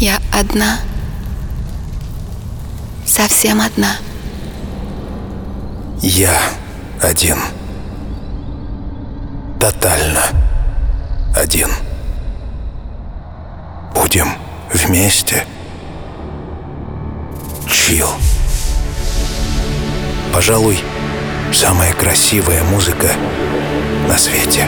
Я одна, совсем одна. Я один, тотально один. Будем вместе. Чилл. Пожалуй, самая красивая музыка на свете.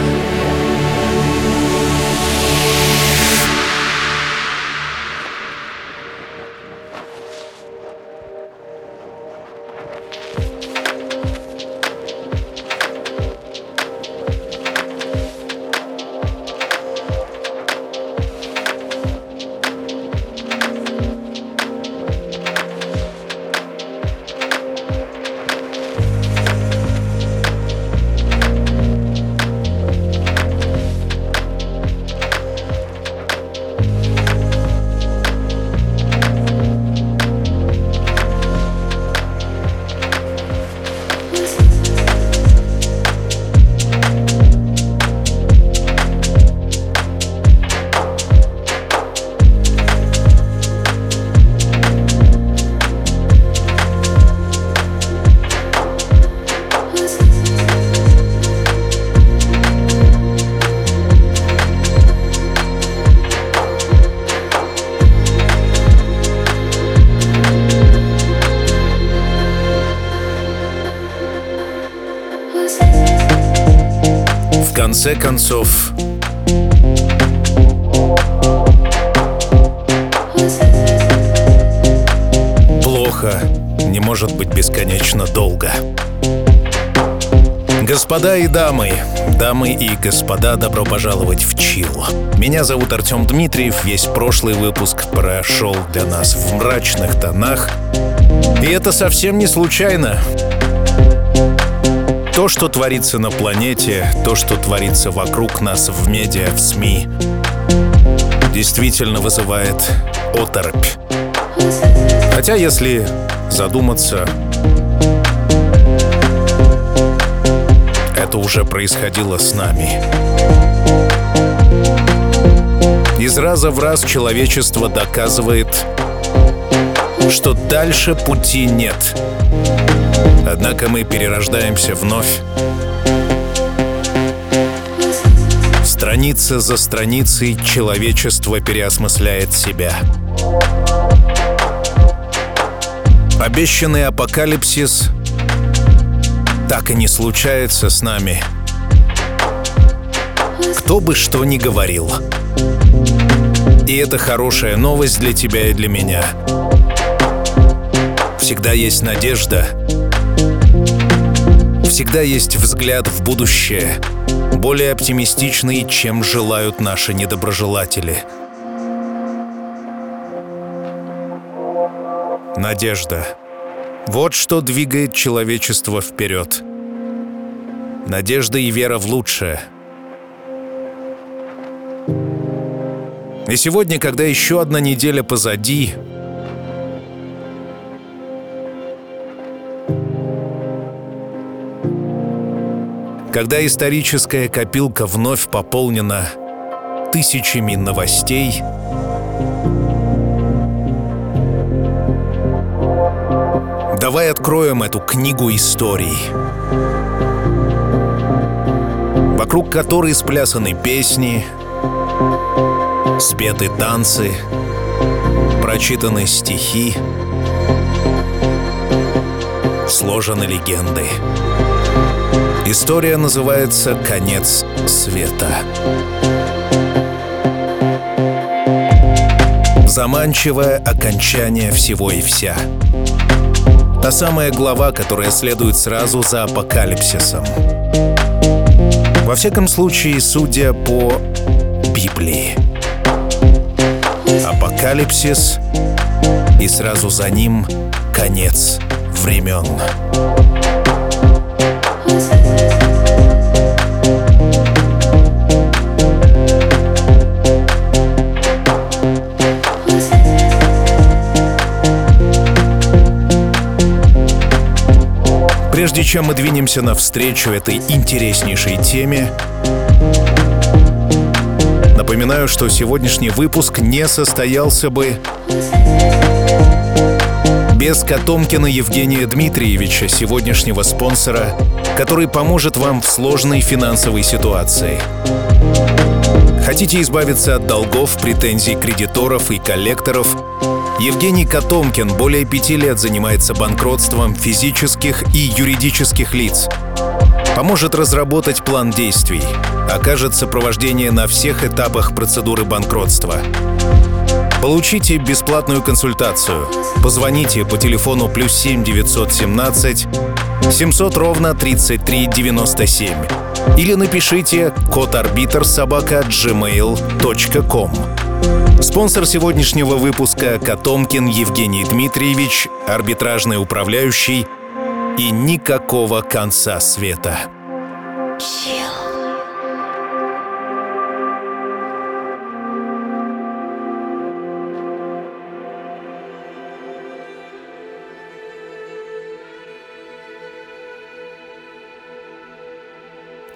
В конце концов, плохо не может быть бесконечно долго. Господа и дамы, дамы и господа, добро пожаловать в Чилл. Меня зовут Артём Дмитриев, весь прошлый выпуск прошел для нас в мрачных тонах. И это совсем не случайно. То, что творится на планете, то, что творится вокруг нас в медиа, в СМИ, действительно вызывает оторопь. Хотя, если задуматься, это уже происходило с нами. Из раза в раз человечество доказывает, что дальше пути нет. Однако мы перерождаемся вновь. Страница за страницей человечество переосмысляет себя. Обещанный апокалипсис так и не случается с нами. Кто бы что ни говорил. И это хорошая новость для тебя и для меня. Всегда есть надежда. Всегда есть взгляд в будущее, более оптимистичный, чем желают наши недоброжелатели. Надежда. Вот что двигает человечество вперед. Надежда и вера в лучшее. И сегодня, когда еще одна неделя позади, когда историческая копилка вновь пополнена тысячами новостей, давай откроем эту книгу историй, вокруг которой сплясаны песни, спеты танцы, прочитаны стихи, сложены легенды. История называется «Конец света». Заманчивое окончание всего и вся. Та самая глава, которая следует сразу за апокалипсисом. Во всяком случае, судя по Библии. Апокалипсис и сразу за ним конец времен. Прежде чем мы двинемся навстречу этой интереснейшей теме, Напоминаю, что сегодняшний выпуск не состоялся бы без Котомкина Евгения Дмитриевича, сегодняшнего спонсора, который поможет вам в сложной финансовой ситуации. Хотите избавиться от долгов, претензий кредиторов и коллекторов? Евгений Котомкин более 5 лет занимается банкротством физических и юридических лиц. Поможет разработать план действий, окажет сопровождение на всех этапах процедуры банкротства. Получите бесплатную консультацию. Позвоните по телефону +7 917 700 ровно 33 97 или напишите codearbitor@gmail.com. Спонсор сегодняшнего выпуска – Котомкин Евгений Дмитриевич, арбитражный управляющий, и никакого конца света.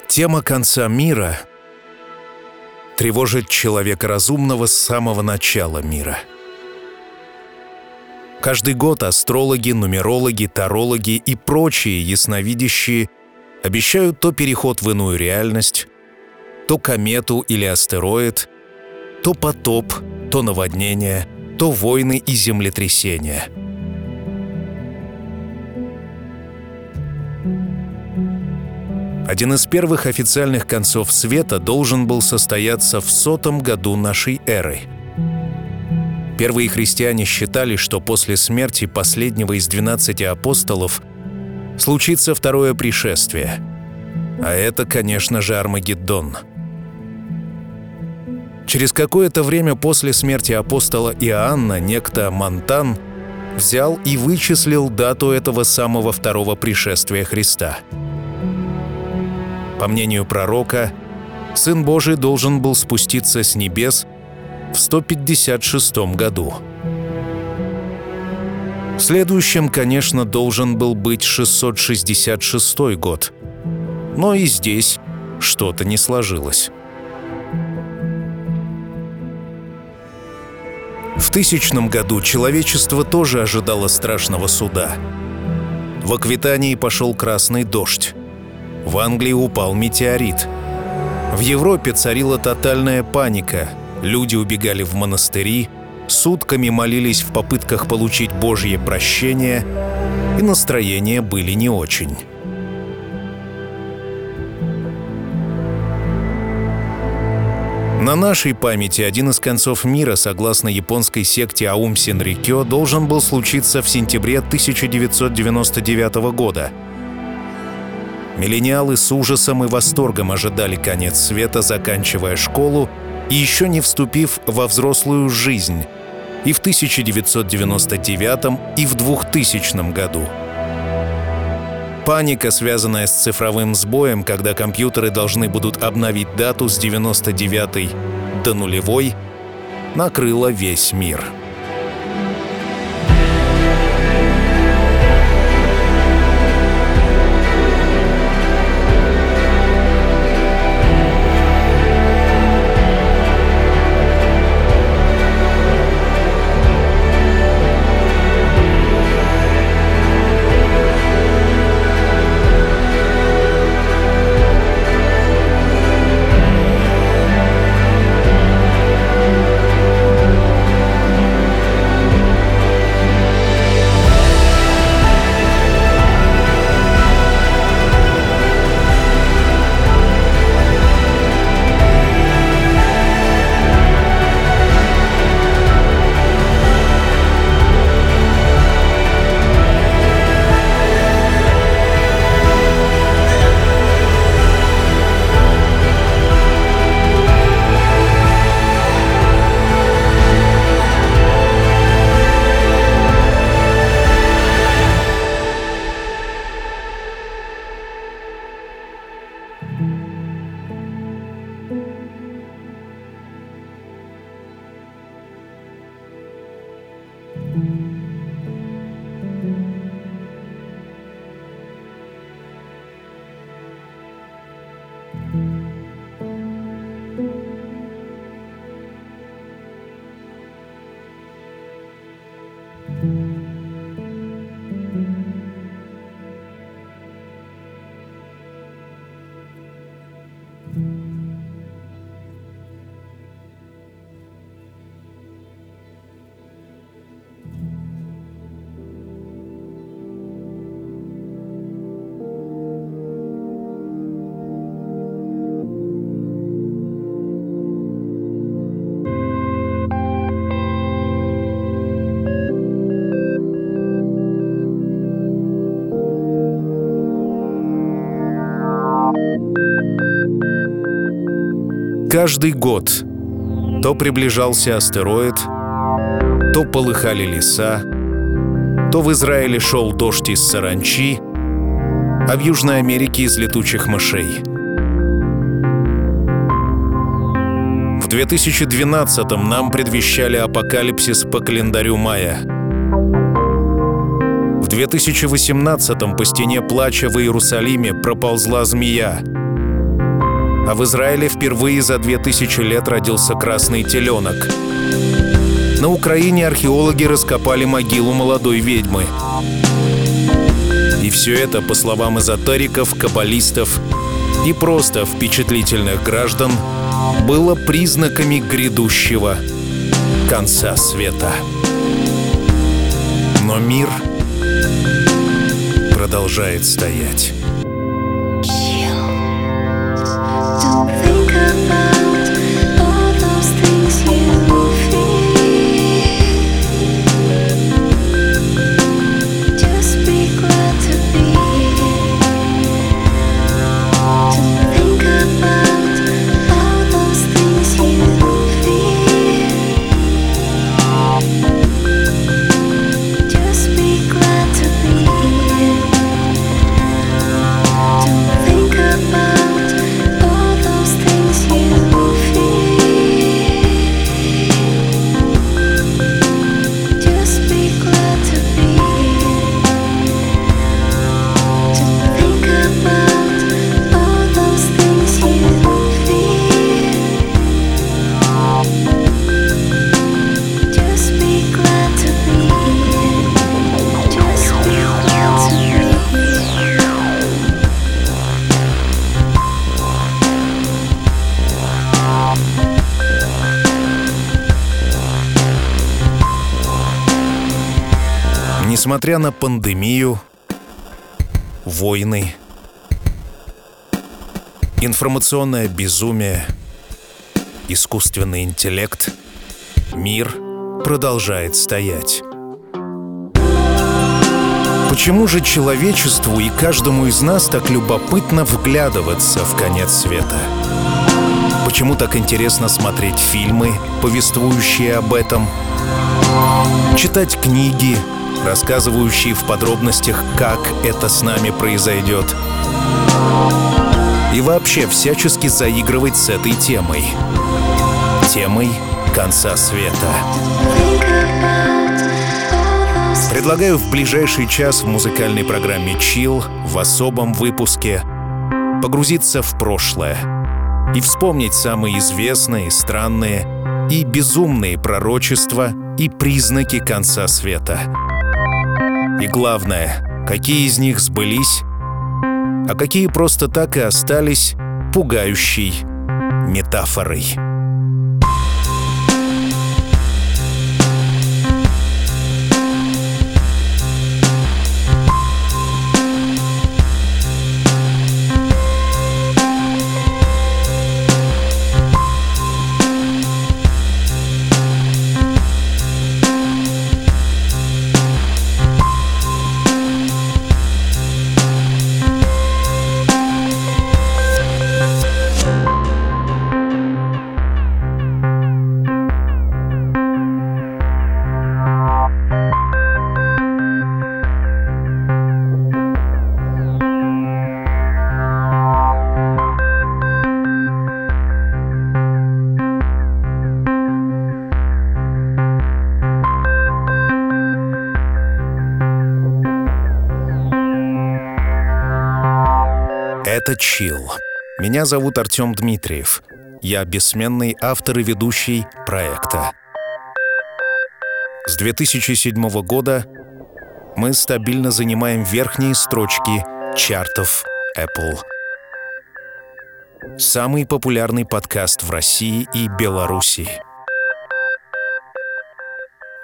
Тема конца мира тревожит человека разумного с самого начала мира. Каждый год астрологи, нумерологи, тарологи и прочие ясновидящие обещают то переход в иную реальность, то комету или астероид, то потоп, то наводнение, то войны и землетрясения. Один из первых официальных концов света должен был состояться в 100 году нашей эры. Первые христиане считали, что после смерти последнего из 12 апостолов случится второе пришествие. А это, конечно же, Армагеддон. Через какое-то время после смерти апостола Иоанна некто Монтан взял и вычислил дату этого самого второго пришествия Христа. По мнению пророка, Сын Божий должен был спуститься с небес в 156 году. Следующим, конечно, должен был быть 666 год, но и здесь что-то не сложилось. В 1000 году человечество тоже ожидало страшного суда. В Аквитании пошел красный дождь. В Англии упал метеорит. В Европе царила тотальная паника. Люди убегали в монастыри, сутками молились в попытках получить Божье прощение, и настроения были не очень. На нашей памяти один из концов мира, согласно японской секте Аум Синрикё, должен был случиться в сентябре 1999 года. Миллениалы с ужасом и восторгом ожидали конец света, заканчивая школу и еще не вступив во взрослую жизнь и в 1999, и в 2000 году. Паника, связанная с цифровым сбоем, когда компьютеры должны будут обновить дату с 99 до 0, накрыла весь мир. Каждый год то приближался астероид, то полыхали леса, то в Израиле шел дождь из саранчи, а в Южной Америке из летучих мышей. В 2012-м нам предвещали апокалипсис по календарю майя. В 2018-м по стене плача в Иерусалиме проползла змея. А в Израиле впервые за 2000 лет родился красный теленок. На Украине археологи раскопали могилу молодой ведьмы. И все это, по словам эзотериков, каббалистов и просто впечатлительных граждан, было признаками грядущего конца света. Но мир продолжает стоять. Несмотря на пандемию, войны, информационное безумие, искусственный интеллект, мир продолжает стоять. Почему же человечеству и каждому из нас так любопытно вглядываться в конец света? Почему так интересно смотреть фильмы, повествующие об этом, читать книги, рассказывающие в подробностях, как это с нами произойдет. И вообще всячески заигрывать с этой темой. Темой конца света. Предлагаю в ближайший час в музыкальной программе «Чилл» в особом выпуске погрузиться в прошлое и вспомнить самые известные, странные и безумные пророчества и признаки конца света. И главное, какие из них сбылись, а какие просто так и остались пугающей метафорой. Чилл. Меня зовут Артём Дмитриев. Я бессменный автор и ведущий проекта. С 2007 года мы стабильно занимаем верхние строчки чартов Apple. Самый популярный подкаст в России и Беларуси.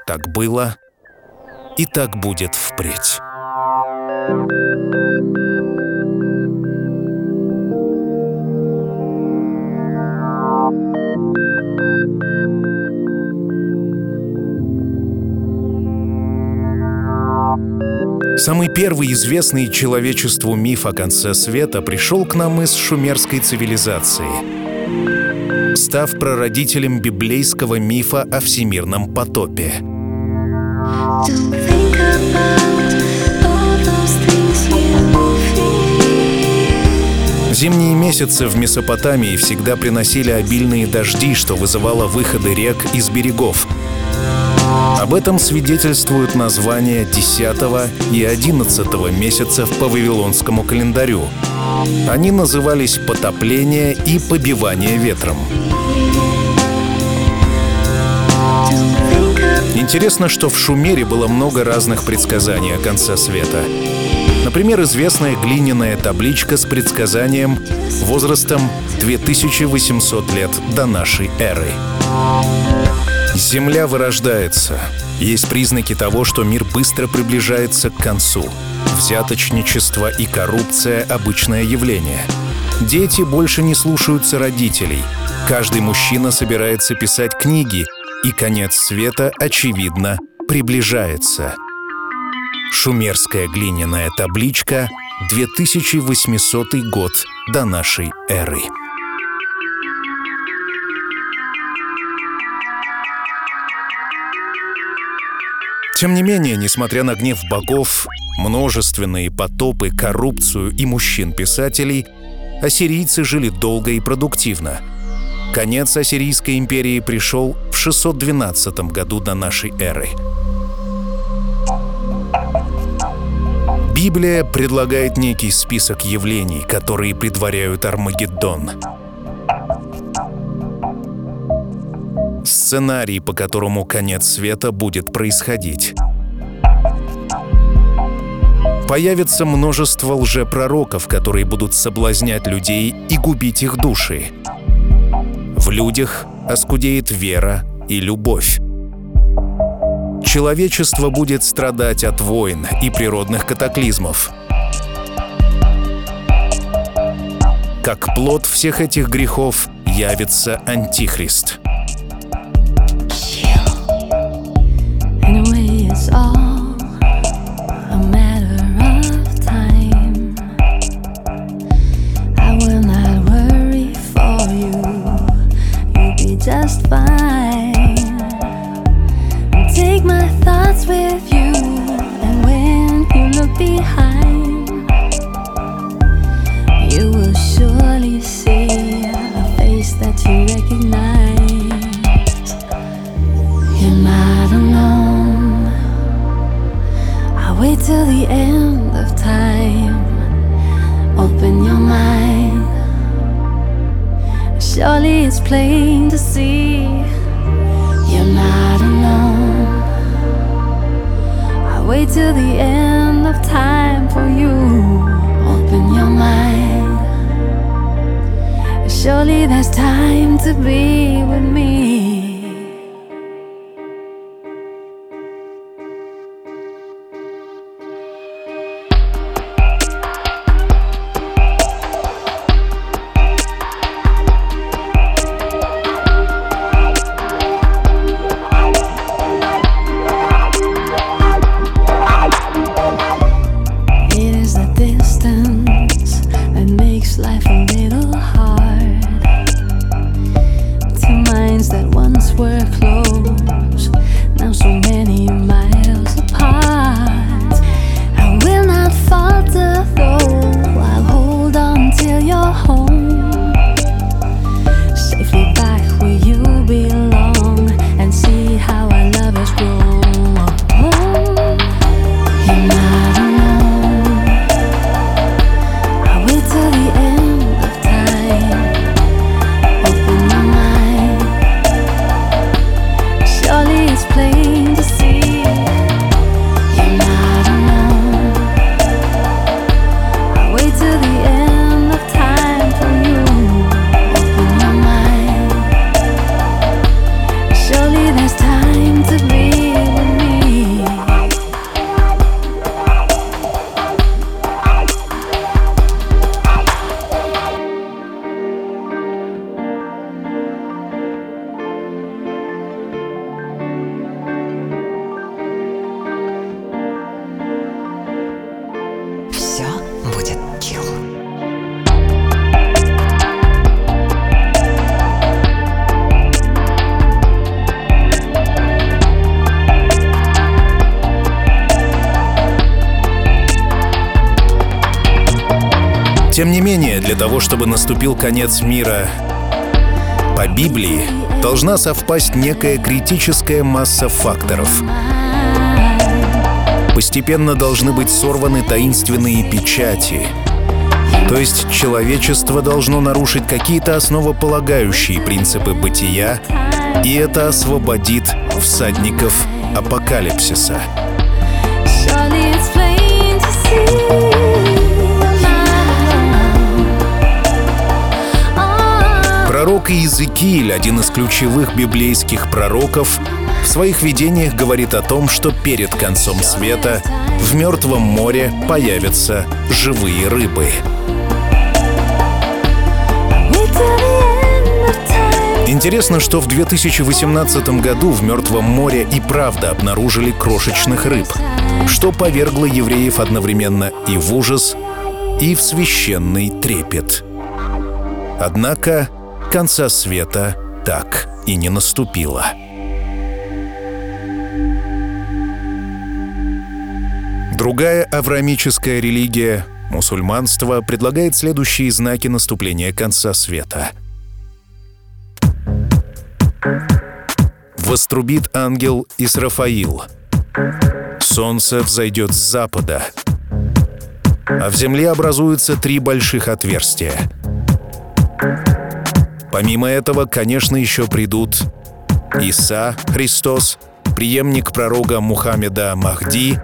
Так было и так будет впредь. Самый первый известный человечеству миф о конце света пришел к нам из шумерской цивилизации. став прародителем библейского мифа о всемирном потопе. Зимние месяцы в Месопотамии всегда приносили обильные дожди, что вызывало выходы рек из берегов. Об этом свидетельствуют названия 10 и 11 месяцев по вавилонскому календарю. Они назывались «потопление» и «побивание ветром». Интересно, что в Шумере было много разных предсказаний о конце света. Например, известная глиняная табличка с предсказанием возрастом 2800 лет до нашей эры. Земля вырождается. Есть признаки того, что мир быстро приближается к концу. Взяточничество и коррупция — обычное явление. Дети больше не слушаются родителей. Каждый мужчина собирается писать книги, и конец света, очевидно, приближается. Шумерская глиняная табличка, 2800 год до нашей эры. Тем не менее, несмотря на гнев богов, множественные потопы, коррупцию и мужчин-писателей, ассирийцы жили долго и продуктивно. Конец Ассирийской империи пришел в 612 году до нашей эры. Библия предлагает некий список явлений, которые предваряют Армагеддон. Сценарий, по которому конец света будет происходить. Появится множество лжепророков, которые будут соблазнять людей и губить их души. В людях оскудеет вера и любовь. Человечество будет страдать от войн и природных катаклизмов. Как плод всех этих грехов явится Антихрист. Тем не менее, для того, чтобы наступил конец мира по Библии, должна совпасть некая критическая масса факторов. Постепенно должны быть сорваны таинственные печати. То есть человечество должно нарушить какие-то основополагающие принципы бытия, и это освободит всадников апокалипсиса. Пророк Иезекииль, один из ключевых библейских пророков, в своих видениях говорит о том, что перед концом света в Мертвом море появятся живые рыбы. Интересно, что в 2018 году в Мертвом море и правда обнаружили крошечных рыб, что повергло евреев одновременно и в ужас, и в священный трепет. Однако конца света так и не наступило. Другая авраамическая религия, мусульманство, предлагает следующие знаки наступления конца света. Вострубит ангел Исрафаил. Солнце взойдет с запада, а в земле образуются 3 больших отверстия. Помимо этого, конечно, еще придут Иса, Христос, преемник пророка Мухаммеда Махди,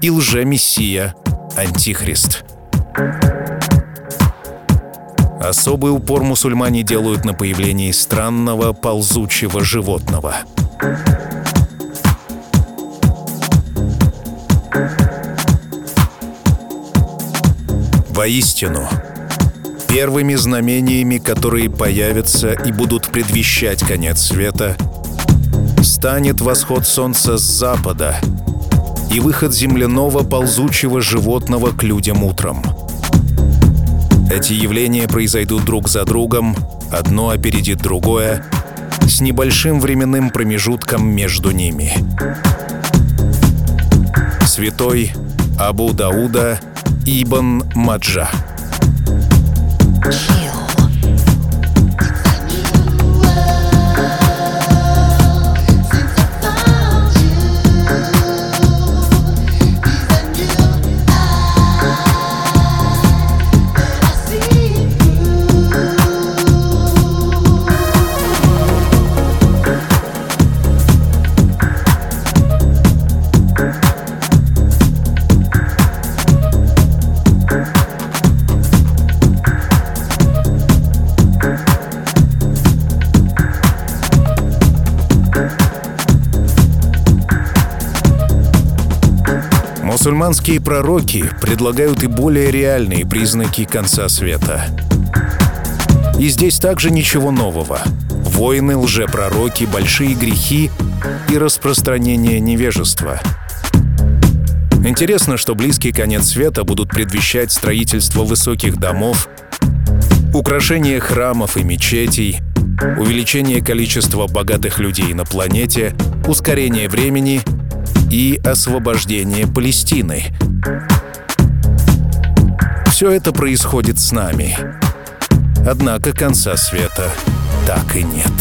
и лже-мессия Антихрист. Особый упор мусульмане делают на появление странного ползучего животного. Воистину, первыми знамениями, которые появятся и будут предвещать конец света, станет восход солнца с запада и выход земляного ползучего животного к людям утром. Эти явления произойдут друг за другом, одно опередит другое, с небольшим временным промежутком между ними. Святой Абу Дауда Ибн Маджа. Мусульманские пророки предлагают и более реальные признаки конца света. И здесь также ничего нового. Войны, лжепророки, большие грехи и распространение невежества. Интересно, что близкий конец света будут предвещать строительство высоких домов, украшение храмов и мечетей, увеличение количества богатых людей на планете, ускорение времени и освобождение Палестины. Все это происходит с нами. Однако конца света так и нет.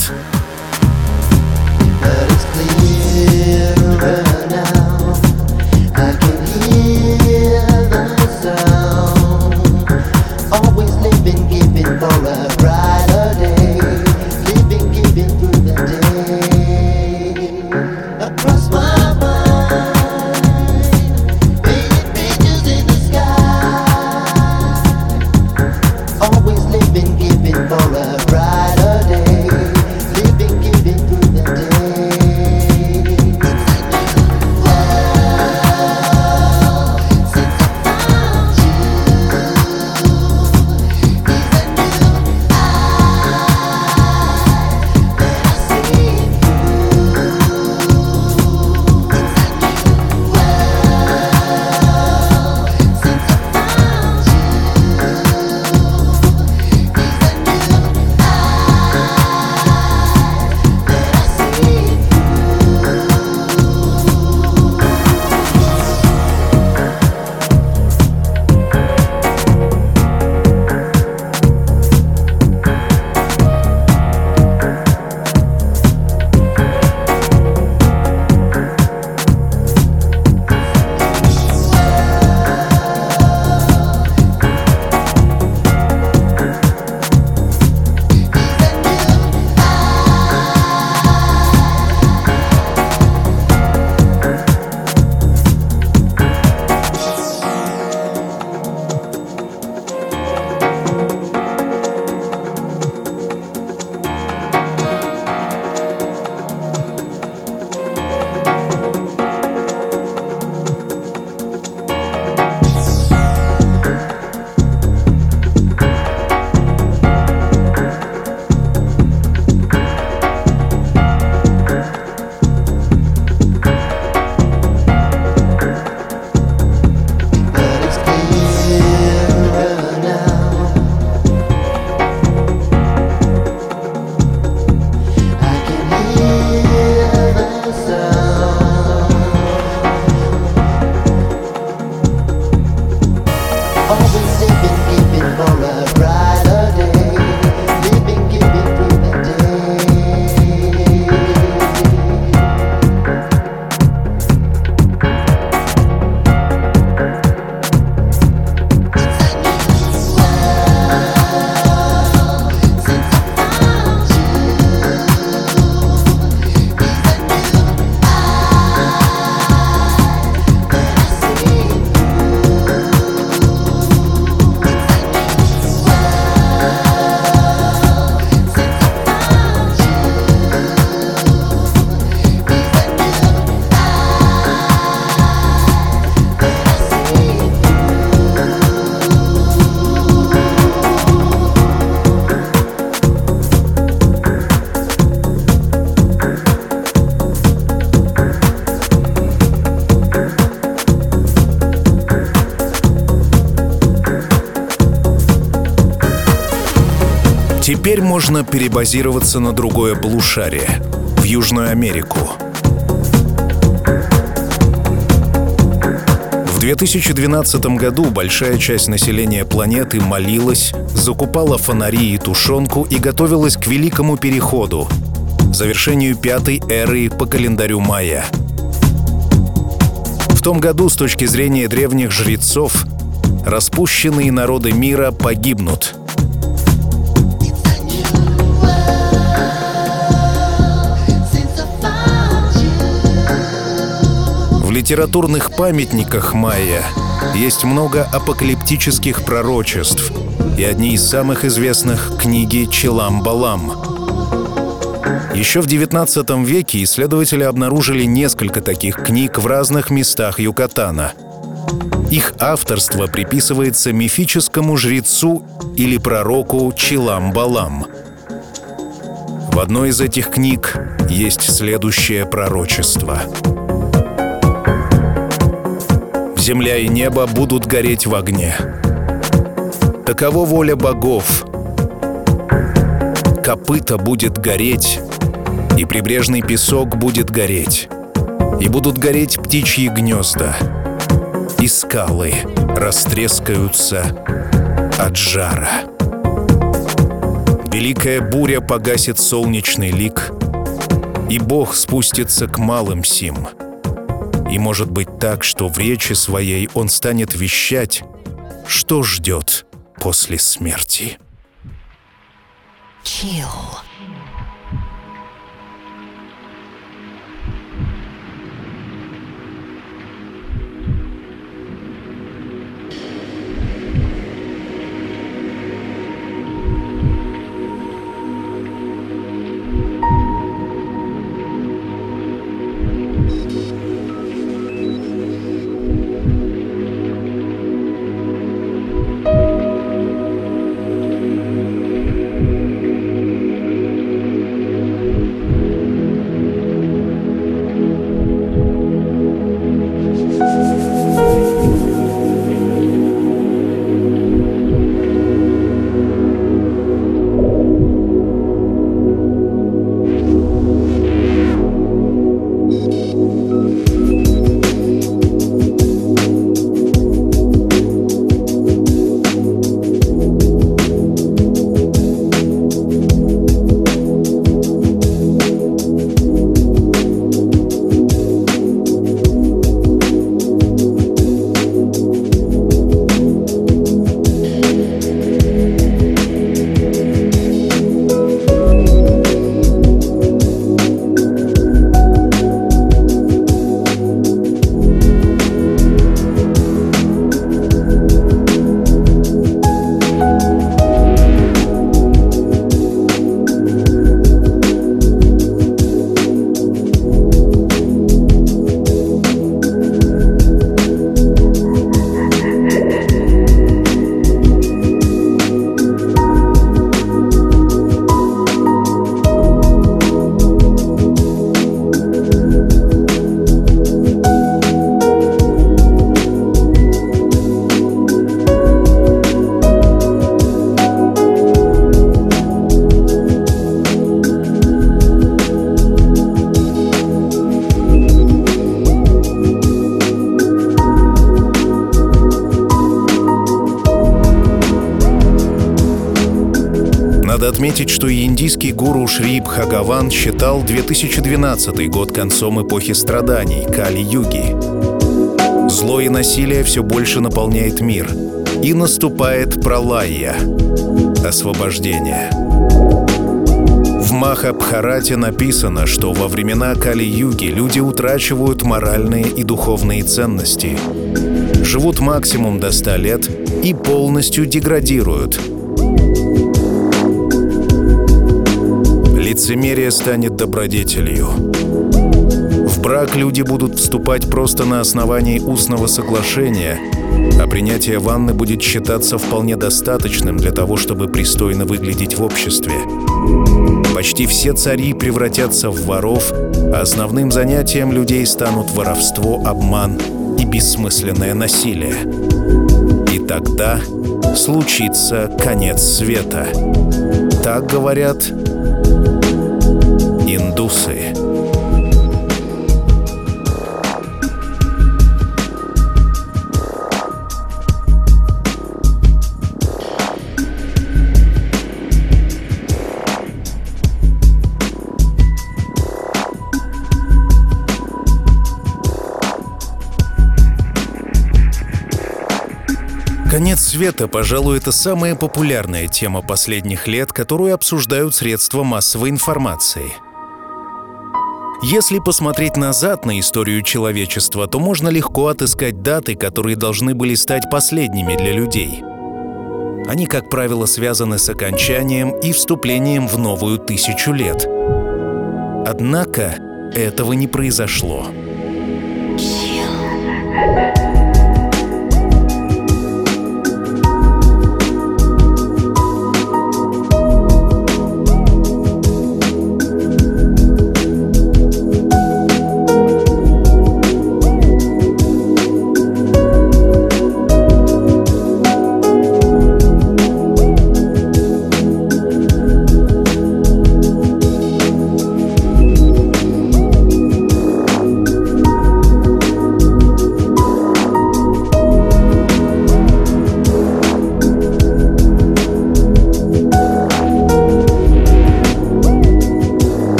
Теперь можно перебазироваться на другое полушарие, в Южную Америку. В 2012 году большая часть населения планеты молилась, закупала фонари и тушенку и готовилась к Великому Переходу, завершению пятой эры по календарю майя. В том году, с точки зрения древних жрецов, распущенные народы мира погибнут. В литературных памятниках майя есть много апокалиптических пророчеств, и одни из самых известных — книги «Чилам-Балам». Еще в XIX веке исследователи обнаружили несколько таких книг в разных местах Юкатана. Их авторство приписывается мифическому жрецу или пророку Чилам-Балам. В одной из этих книг есть следующее пророчество: «Земля и небо будут гореть в огне. Такова воля богов. Копыта будет гореть, и прибрежный песок будет гореть, и будут гореть птичьи гнезда, и скалы растрескаются от жара. Великая буря погасит солнечный лик, и Бог спустится к малым сим. И может быть так, что в речи своей Он станет вещать, что ждет после смерти». Чилл. Отметить, что индийский гуру Шри Бхагаван считал 2012 год концом эпохи страданий, Кали-юги. Зло и насилие все больше наполняет мир, и наступает пралайя — освобождение. В Махабхарате написано, что во времена Кали-юги люди утрачивают моральные и духовные ценности, живут максимум до 100 лет и полностью деградируют. Лицемерие станет добродетелью. В брак люди будут вступать просто на основании устного соглашения, а принятие ванны будет считаться вполне достаточным для того, чтобы пристойно выглядеть в обществе. Почти все цари превратятся в воров, а основным занятием людей станут воровство, обман и бессмысленное насилие. И тогда случится конец света. Так говорят индусы. Конец света, пожалуй, это самая популярная тема последних лет, которую обсуждают средства массовой информации. Если посмотреть назад на историю человечества, то можно легко отыскать даты, которые должны были стать последними для людей. Они, как правило, связаны с окончанием и вступлением в новую тысячу лет. Однако этого не произошло.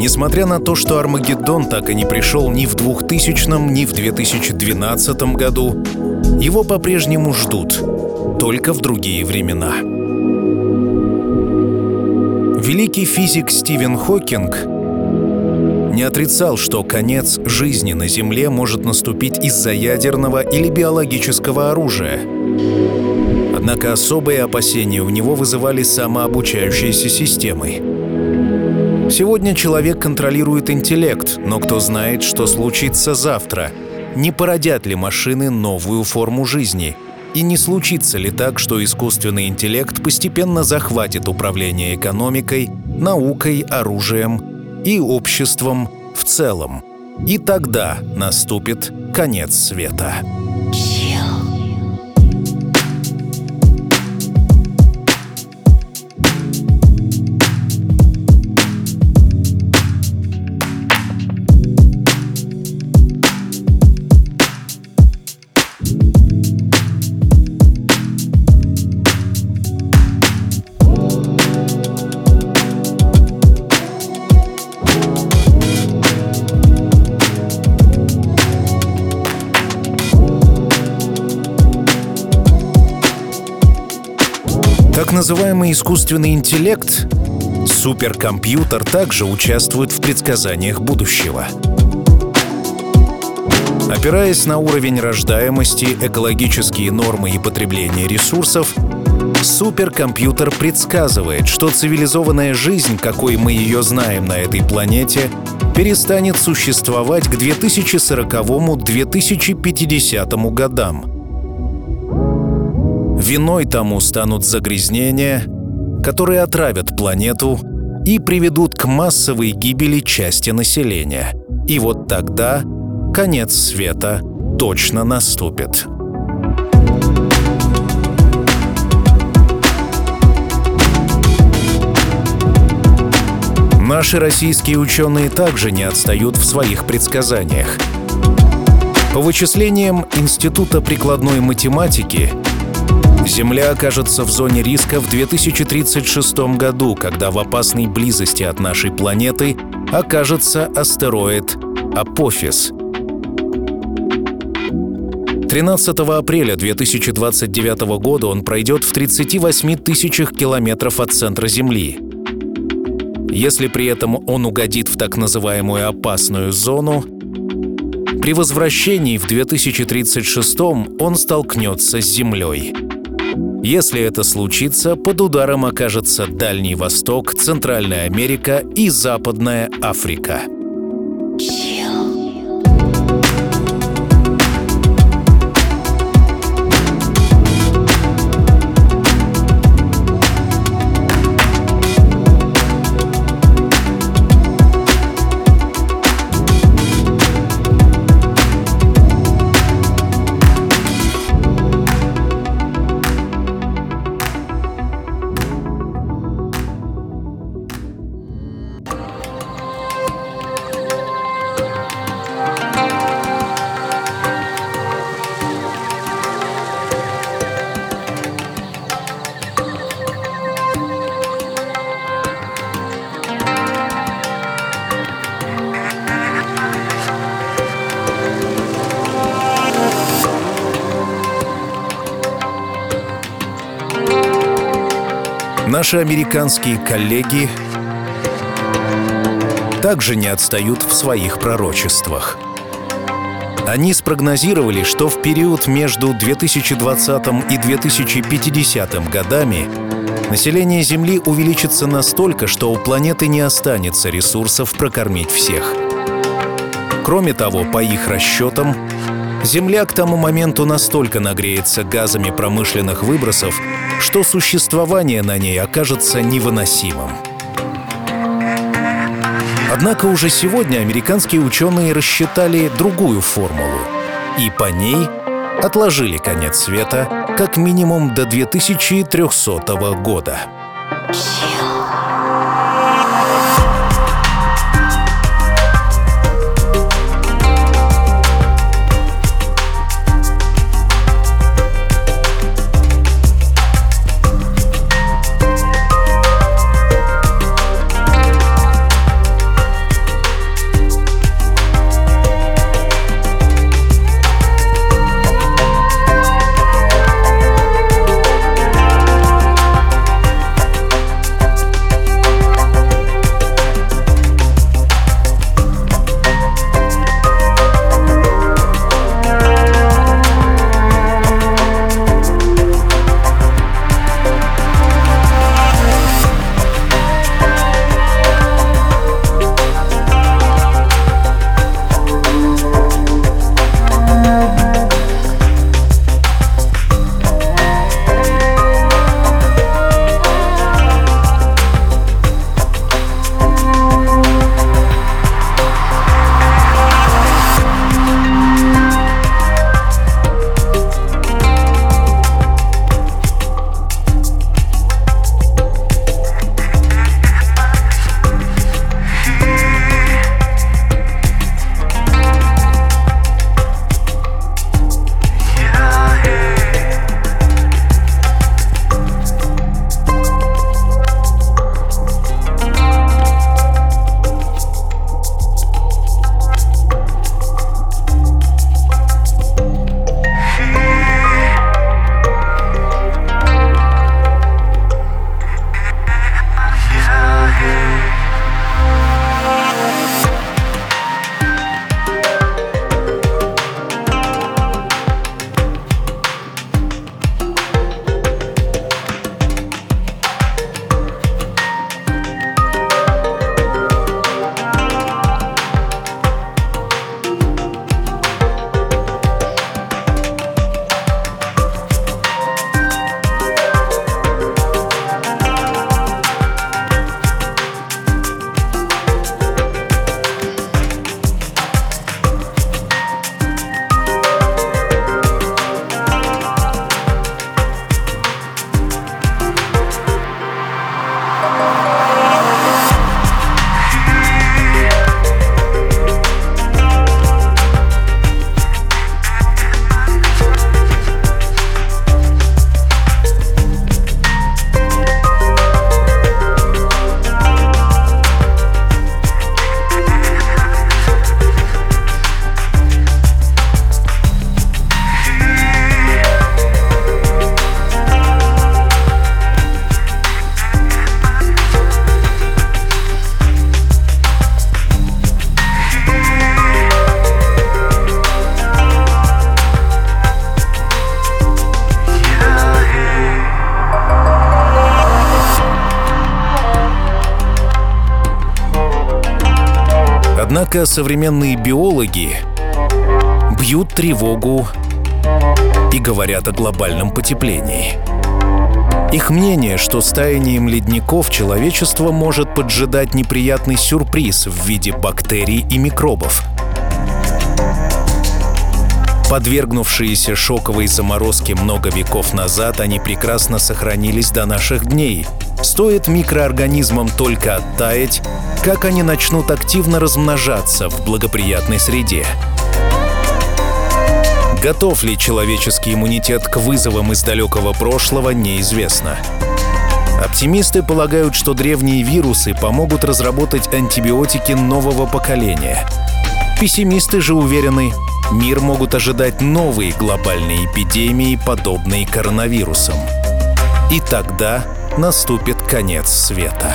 Несмотря на то, что Армагеддон так и не пришел ни в 2000, ни в 2012 году, его по-прежнему ждут, только в другие времена. Великий физик Стивен Хокинг не отрицал, что конец жизни на Земле может наступить из-за ядерного или биологического оружия. Однако особые опасения у него вызывали самообучающиеся системы. Сегодня человек контролирует интеллект, но кто знает, что случится завтра? Не породят ли машины новую форму жизни? И не случится ли так, что искусственный интеллект постепенно захватит управление экономикой, наукой, оружием и обществом в целом? И тогда наступит конец света. Так называемый искусственный интеллект, суперкомпьютер, также участвует в предсказаниях будущего. Опираясь на уровень рождаемости, экологические нормы и потребление ресурсов, суперкомпьютер предсказывает, что цивилизованная жизнь, какой мы ее знаем на этой планете, перестанет существовать к 2040-2050 годам. Виной тому станут загрязнения, которые отравят планету и приведут к массовой гибели части населения. И вот тогда конец света точно наступит. Наши российские ученые также не отстают в своих предсказаниях. По вычислениям Института прикладной математики, Земля окажется в зоне риска в 2036 году, когда в опасной близости от нашей планеты окажется астероид Апофис. 13 апреля 2029 года он пройдет в 38 тысячах километров от центра Земли. Если при этом он угодит в так называемую опасную зону, при возвращении в 2036 он столкнется с Землей. Если это случится, под ударом окажется Дальний Восток, Центральная Америка и Западная Африка. Наши американские коллеги также не отстают в своих пророчествах. Они спрогнозировали, что в период между 2020 и 2050 годами население Земли увеличится настолько, что у планеты не останется ресурсов прокормить всех. Кроме того, по их расчетам, Земля к тому моменту настолько нагреется газами промышленных выбросов, что существование на ней окажется невыносимым. Однако уже сегодня американские ученые рассчитали другую формулу, и по ней отложили конец света как минимум до 2300 года. Однако современные биологи бьют тревогу и говорят о глобальном потеплении. Их мнение, что с таянием ледников человечество может поджидать неприятный сюрприз в виде бактерий и микробов. Подвергнувшиеся шоковой заморозке много веков назад, они прекрасно сохранились до наших дней. Стоит микроорганизмам только оттаять, как они начнут активно размножаться в благоприятной среде. Готов ли человеческий иммунитет к вызовам из далекого прошлого, неизвестно. Оптимисты полагают, что древние вирусы помогут разработать антибиотики нового поколения. Пессимисты же уверены, мир могут ожидать новые глобальные эпидемии, подобные коронавирусам. И тогда наступит конец света.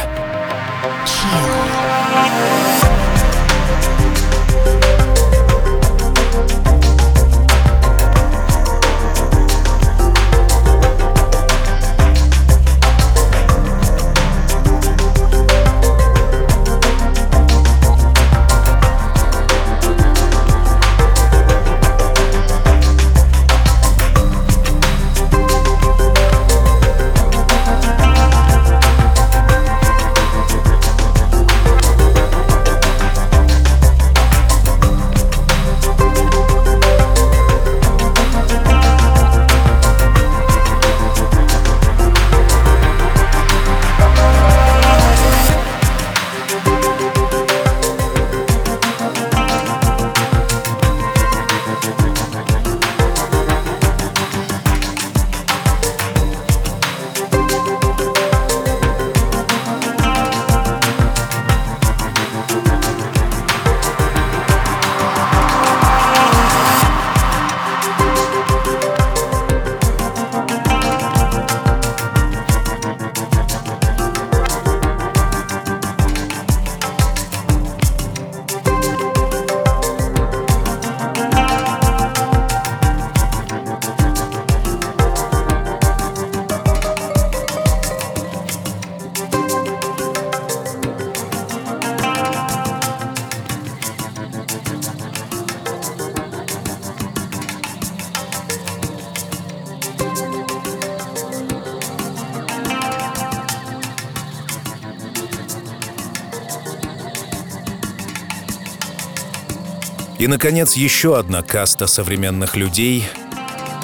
И, наконец, еще одна каста современных людей,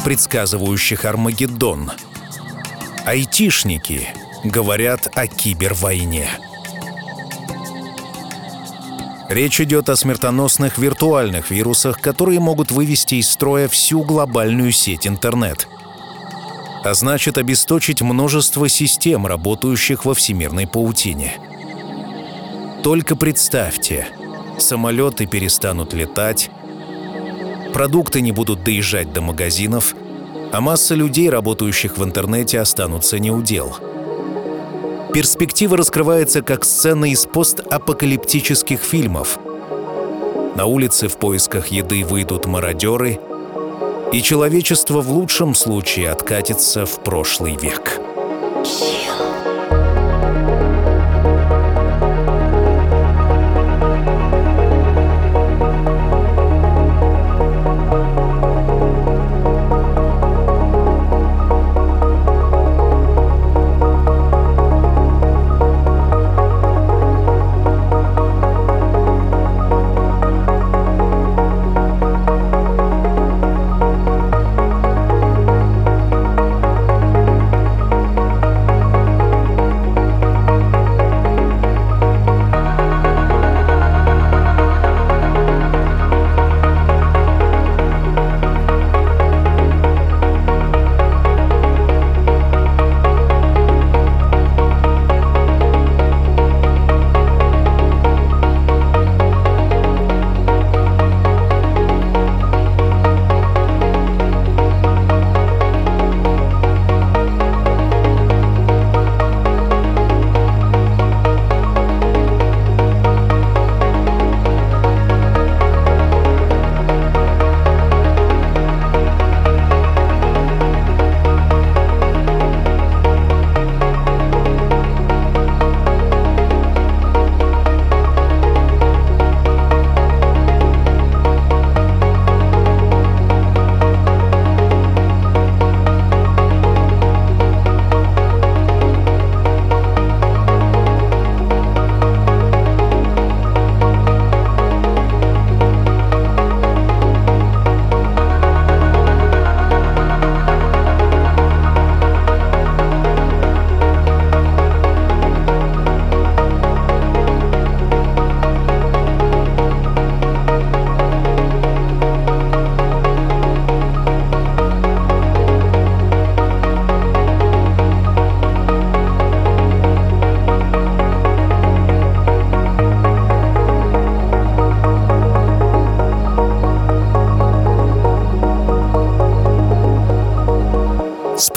предсказывающих Армагеддон. Айтишники говорят о кибервойне. Речь идет о смертоносных виртуальных вирусах, которые могут вывести из строя всю глобальную сеть интернет. А значит, обесточить множество систем, работающих во всемирной паутине. Только представьте, самолеты перестанут летать, продукты не будут доезжать до магазинов, а масса людей, работающих в интернете, останутся не у дел. Перспектива раскрывается как сцена из постапокалиптических фильмов. На улице в поисках еды выйдут мародеры, и человечество в лучшем случае откатится в прошлый век.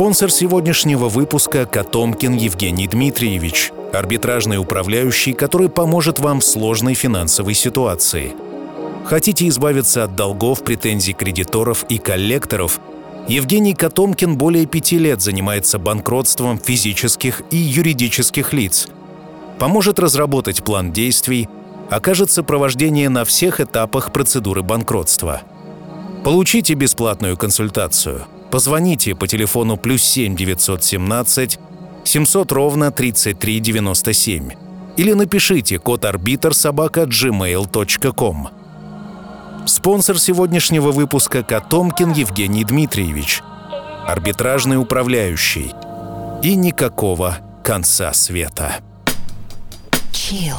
Спонсор сегодняшнего выпуска – Котомкин Евгений Дмитриевич, арбитражный управляющий, который поможет вам в сложной финансовой ситуации. Хотите избавиться от долгов, претензий кредиторов и коллекторов? Евгений Котомкин более 5 лет занимается банкротством физических и юридических лиц. Поможет разработать план действий, окажет сопровождение на всех этапах процедуры банкротства. Получите бесплатную консультацию. Позвоните по телефону +7 917 700 ровно 33 97 или напишите codarbitor@gmail.com. Спонсор сегодняшнего выпуска – Котомкин Евгений Дмитриевич, арбитражный управляющий. И никакого конца света. Чилл.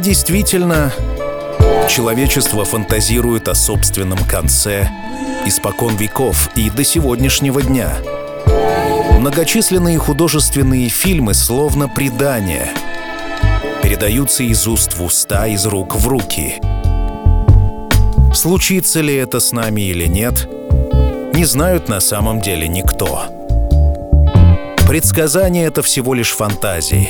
Действительно, человечество фантазирует о собственном конце испокон веков и до сегодняшнего дня. Многочисленные художественные фильмы, словно предания, передаются из уст в уста, из рук в руки. Случится ли это с нами или нет, не знают на самом деле никто. Предсказания — это всего лишь фантазии.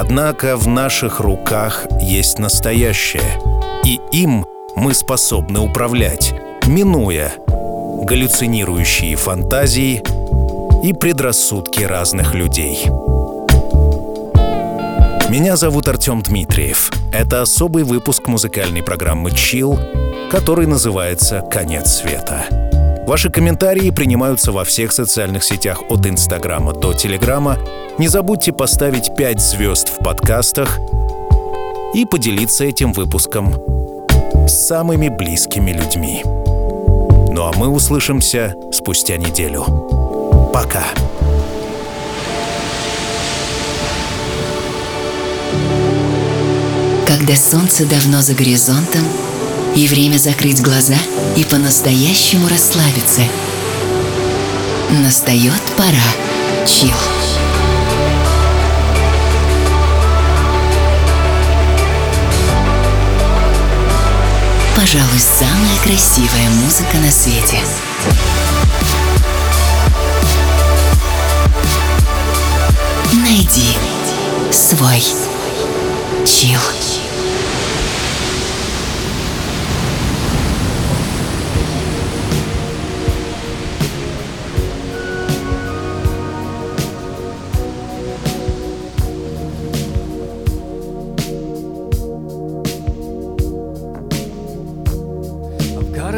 Однако в наших руках есть настоящее, и им мы способны управлять, минуя галлюцинирующие фантазии и предрассудки разных людей. Меня зовут Артём Дмитриев. Это особый выпуск музыкальной программы «Чилл», который называется «Конец света». Ваши комментарии принимаются во всех социальных сетях от Инстаграма до Телеграма. Не забудьте поставить 5 звезд в подкастах и поделиться этим выпуском с самыми близкими людьми. Ну а мы услышимся спустя неделю. Пока! когда солнце давно за горизонтом, и время закрыть глаза и по-настоящему расслабиться. Настает пора Чилл. Пожалуй, самая красивая музыка на свете. Найди свой Чилл.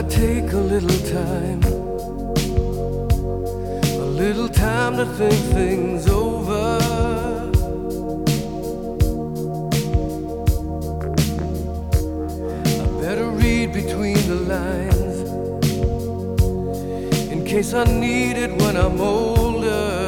Take a little time to think things over. I better read between the lines in case I need it when I'm older.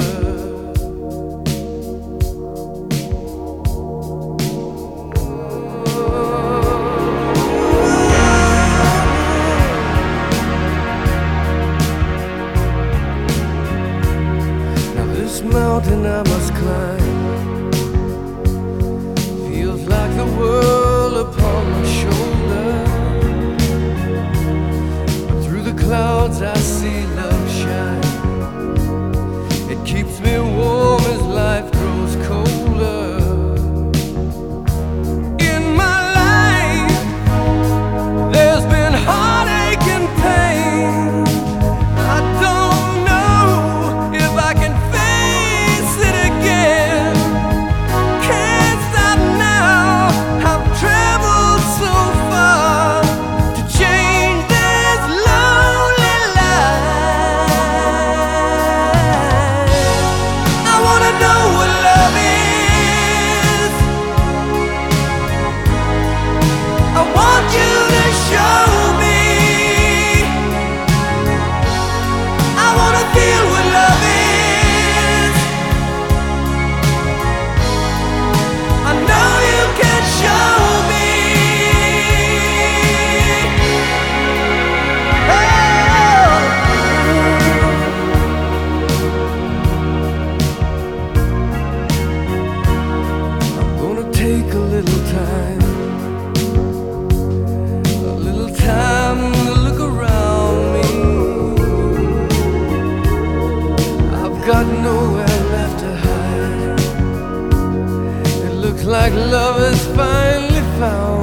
Mountain I must climb, feels like the world upon my shoulder, but through the clouds I see love shine, it keeps me warm as life grows colder. In my life there's been heartache and pain, I don't know if I can like love is finally found.